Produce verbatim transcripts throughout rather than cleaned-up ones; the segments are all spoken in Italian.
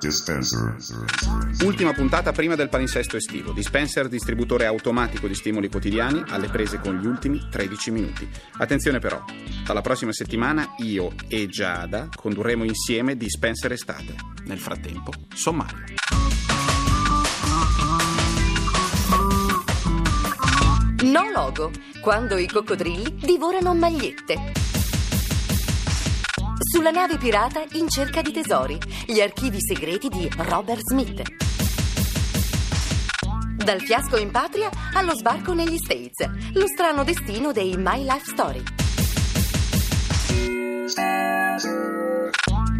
Dispenser. Ultima puntata prima del palinsesto estivo. Dispenser, distributore automatico di stimoli quotidiani, alle prese con gli ultimi tredici minuti. Attenzione però, dalla prossima settimana io e Giada condurremo insieme Dispenser Estate. Nel frattempo, sommario. No Logo, quando i coccodrilli divorano magliette. Sulla nave pirata in cerca di tesori, gli archivi segreti di Robert Smith. Dal fiasco in patria allo sbarco negli States, lo strano destino dei My Life Story.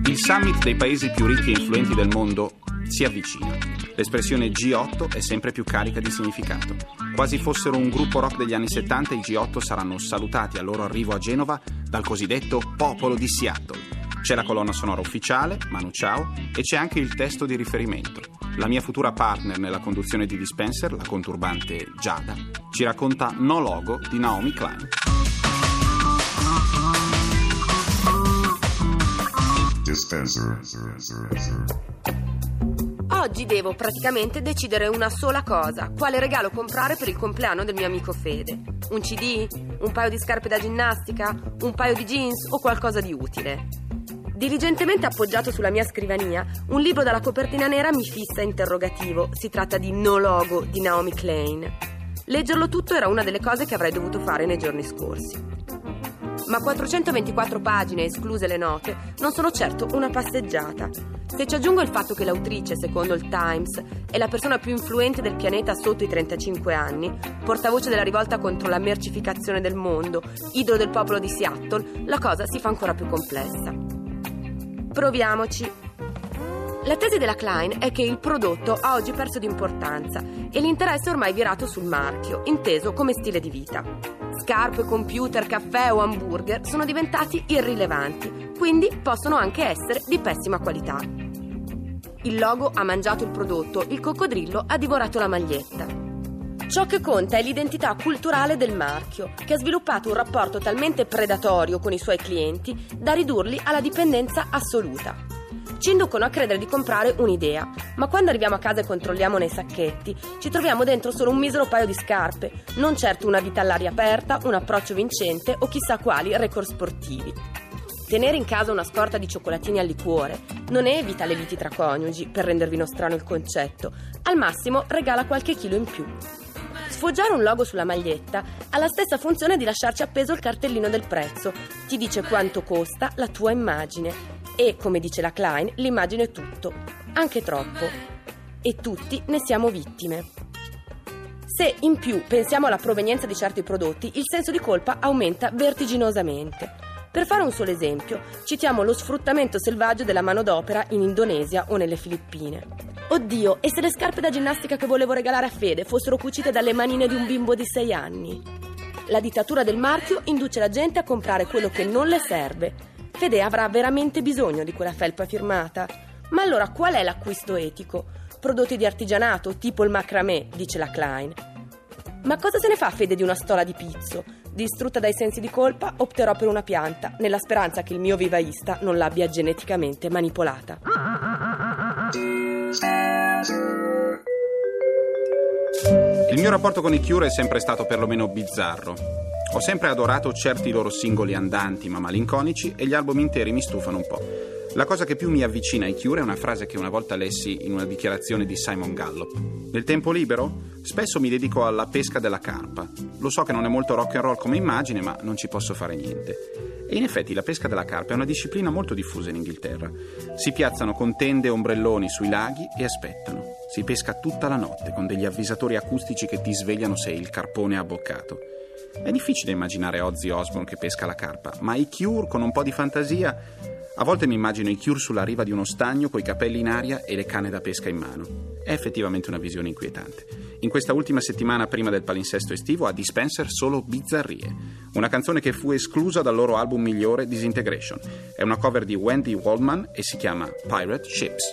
Il summit dei paesi più ricchi e influenti del mondo si avvicina. L'espressione G otto è sempre più carica di significato. Quasi fossero un gruppo rock degli anni settanta, i G otto saranno salutati al loro arrivo a Genova dal cosiddetto popolo di Seattle. C'è la colonna sonora ufficiale, Manu Chao, e c'è anche il testo di riferimento. La mia futura partner nella conduzione di Dispenser, la conturbante Giada, ci racconta No Logo di Naomi Klein. Dispenser. Oggi devo praticamente decidere una sola cosa: quale regalo comprare per il compleanno del mio amico Fede. Un C D? Un paio di scarpe da ginnastica? Un paio di jeans? O qualcosa di utile? Diligentemente appoggiato sulla mia scrivania, un libro dalla copertina nera mi fissa interrogativo. Si tratta di No Logo di Naomi Klein. Leggerlo tutto era una delle cose che avrei dovuto fare nei giorni scorsi. Ma quattrocentoventiquattro pagine, escluse le note, non sono certo una passeggiata. Se ci aggiungo il fatto che l'autrice, secondo il Times, è la persona più influente del pianeta sotto i trentacinque anni, portavoce della rivolta contro la mercificazione del mondo, idolo del popolo di Seattle, la cosa si fa ancora più complessa. Proviamoci. La tesi della Klein è che il prodotto ha oggi perso di importanza e l'interesse è ormai virato sul marchio, inteso come stile di vita. Scarpe, computer, caffè o hamburger sono diventati irrilevanti, quindi possono anche essere di pessima qualità. Il logo ha mangiato il prodotto, il coccodrillo ha divorato la maglietta. Ciò che conta è l'identità culturale del marchio, che ha sviluppato un rapporto talmente predatorio con i suoi clienti da ridurli alla dipendenza assoluta. Ci inducono a credere di comprare un'idea, ma quando arriviamo a casa e controlliamo nei sacchetti, ci troviamo dentro solo un misero paio di scarpe, non certo una vita all'aria aperta, un approccio vincente o chissà quali record sportivi. Tenere in casa una scorta di cioccolatini al liquore non evita le liti tra coniugi, per rendervi nostrano il concetto, al massimo regala qualche chilo in più. Sfoggiare un logo sulla maglietta ha la stessa funzione di lasciarci appeso il cartellino del prezzo, ti dice quanto costa la tua immagine. E, come dice la Klein, l'immagine è tutto, anche troppo. E tutti ne siamo vittime. Se, in più, pensiamo alla provenienza di certi prodotti, il senso di colpa aumenta vertiginosamente. Per fare un solo esempio, citiamo lo sfruttamento selvaggio della manodopera in Indonesia o nelle Filippine. Oddio, e se le scarpe da ginnastica che volevo regalare a Fede fossero cucite dalle manine di un bimbo di sei anni? La dittatura del marchio induce la gente a comprare quello che non le serve. Fede avrà veramente bisogno di quella felpa firmata? Ma allora qual è l'acquisto etico? Prodotti di artigianato, tipo il macramè, dice la Klein. Ma cosa se ne fa Fede di una stola di pizzo? Distrutta dai sensi di colpa, opterò per una pianta, nella speranza che il mio vivaista non l'abbia geneticamente manipolata. Il mio rapporto con i Cure è sempre stato perlomeno bizzarro. Ho sempre adorato certi loro singoli andanti ma malinconici e gli album interi mi stufano un po'. La cosa che più mi avvicina ai Cure è una frase che una volta lessi in una dichiarazione di Simon Gallup. Nel tempo libero spesso mi dedico alla pesca della carpa. Lo so che non è molto rock and roll come immagine, ma non ci posso fare niente. E in effetti la pesca della carpa è una disciplina molto diffusa in Inghilterra. Si piazzano con tende e ombrelloni sui laghi e aspettano. Si pesca tutta la notte con degli avvisatori acustici che ti svegliano se il carpone è abboccato. È difficile immaginare Ozzy Osbourne che pesca la carpa, ma i Cure, con un po' di fantasia, a volte mi immagino i Cure sulla riva di uno stagno coi capelli in aria e le canne da pesca in mano. è effettivamente una visione inquietante. In questa ultima settimana prima del palinsesto estivo ha Dispenser solo bizzarrie, una canzone che fu esclusa dal loro album migliore Disintegration. È una cover di Wendy Waldman e si chiama Pirate Ships.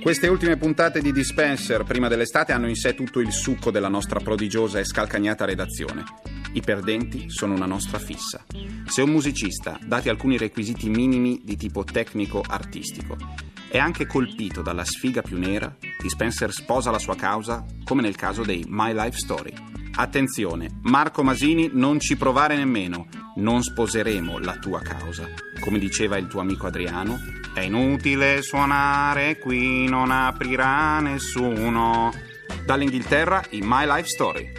Queste ultime puntate di Dispenser prima dell'estate hanno in sé tutto il succo della nostra prodigiosa e scalcagnata redazione. I perdenti sono una nostra fissa. Se un musicista, dati alcuni requisiti minimi di tipo tecnico-artistico, è anche colpito dalla sfiga più nera, Dispenser sposa la sua causa, come nel caso dei My Life Story. Attenzione, Marco Masini, non ci provare nemmeno. Non sposeremo la tua causa. Come diceva il tuo amico Adriano, è inutile suonare qui, non aprirà nessuno. Dall'Inghilterra, i My Life Story.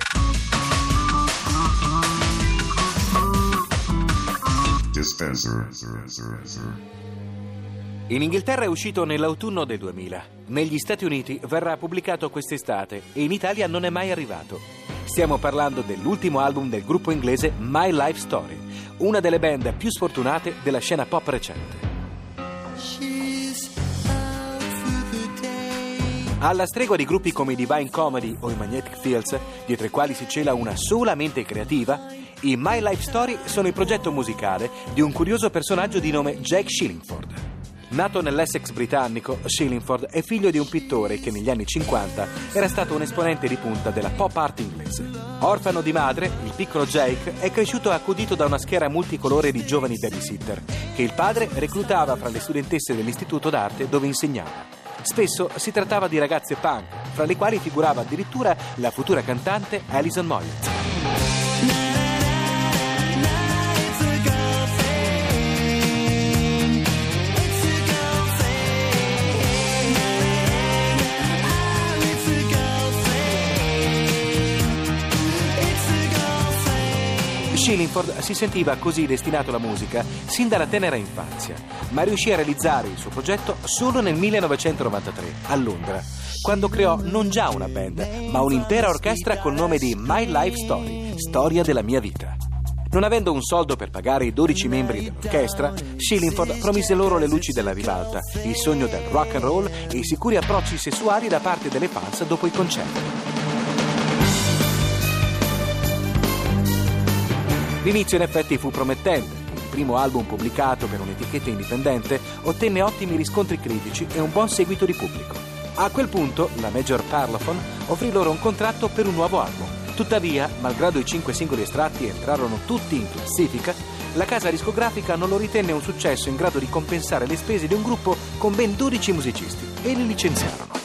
In Inghilterra è uscito nell'autunno del duemila. Negli Stati Uniti verrà pubblicato quest'estate e in Italia non è mai arrivato. Stiamo parlando dell'ultimo album del gruppo inglese My Life Story, una delle band più sfortunate della scena pop recente. Alla stregua di gruppi come i Divine Comedy o i Magnetic Fields, dietro i quali si cela una sola mente creativa, i My Life Story sono il progetto musicale di un curioso personaggio di nome Jack Shillingford. Nato nell'Essex britannico, Shillingford è figlio di un pittore che negli anni cinquanta era stato un esponente di punta della pop art inglese. Orfano di madre, il piccolo Jake è cresciuto accudito da una schiera multicolore di giovani babysitter che il padre reclutava fra le studentesse dell'istituto d'arte dove insegnava. Spesso si trattava di ragazze punk, fra le quali figurava addirittura la futura cantante Alison Moyet. Shillingford si sentiva così destinato alla musica sin dalla tenera infanzia, ma riuscì a realizzare il suo progetto solo nel millenovecentonovantatré, a Londra, quando creò non già una band, ma un'intera orchestra col nome di My Life Story, storia della mia vita. Non avendo un soldo per pagare i dodici membri dell'orchestra, Shillingford promise loro le luci della ribalta, il sogno del rock and roll e i sicuri approcci sessuali da parte delle fans dopo i concerti. L'inizio in effetti fu promettente. Il primo album pubblicato per un'etichetta indipendente ottenne ottimi riscontri critici e un buon seguito di pubblico. A quel punto la major Parlophone offrì loro un contratto per un nuovo album. Tuttavia, malgrado i cinque singoli estratti entrarono tutti in classifica, la casa discografica non lo ritenne un successo in grado di compensare le spese di un gruppo con ben dodici musicisti e li licenziarono.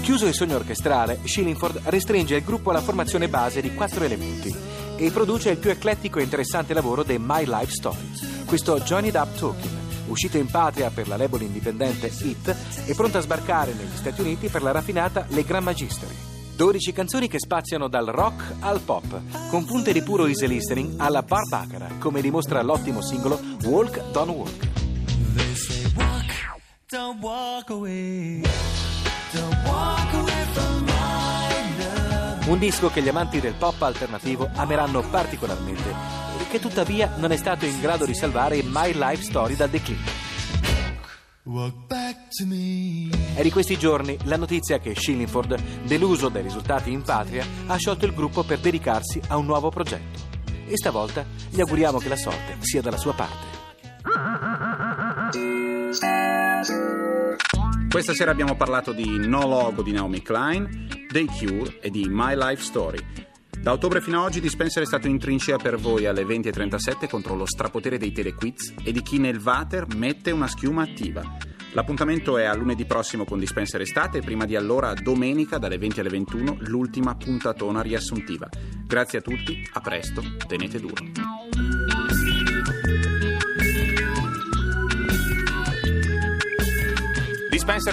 Chiuso il sogno orchestrale, Shillingford restringe il gruppo alla formazione base di quattro elementi e produce il più eclettico e interessante lavoro dei My Life Story, questo Joined Up Talking, uscito in patria per la label indipendente It e pronto a sbarcare negli Stati Uniti per la raffinata Le Grand Magisteri. dodici canzoni che spaziano dal rock al pop, con punte di puro easy listening alla barbacara, come dimostra l'ottimo singolo Walk Don't Walk. They say walk, don't walk away. Un disco che gli amanti del pop alternativo ameranno particolarmente, che tuttavia non è stato in grado di salvare My Life Story dal declino. È di questi giorni la notizia che Shillingford, deluso dai risultati in patria, ha sciolto il gruppo per dedicarsi a un nuovo progetto. E stavolta gli auguriamo che la sorte sia dalla sua parte. Questa sera abbiamo parlato di No Logo di Naomi Klein, dei Cure e di My Life Story. Da ottobre fino a oggi Dispenser è stato in trincea per voi alle venti e trentasette contro lo strapotere dei telequiz e di chi nel water mette una schiuma attiva. L'appuntamento è a lunedì prossimo con Dispenser Estate e prima di allora domenica dalle venti alle ventuno l'ultima puntatona riassuntiva. Grazie a tutti, a presto, tenete duro. Dispenser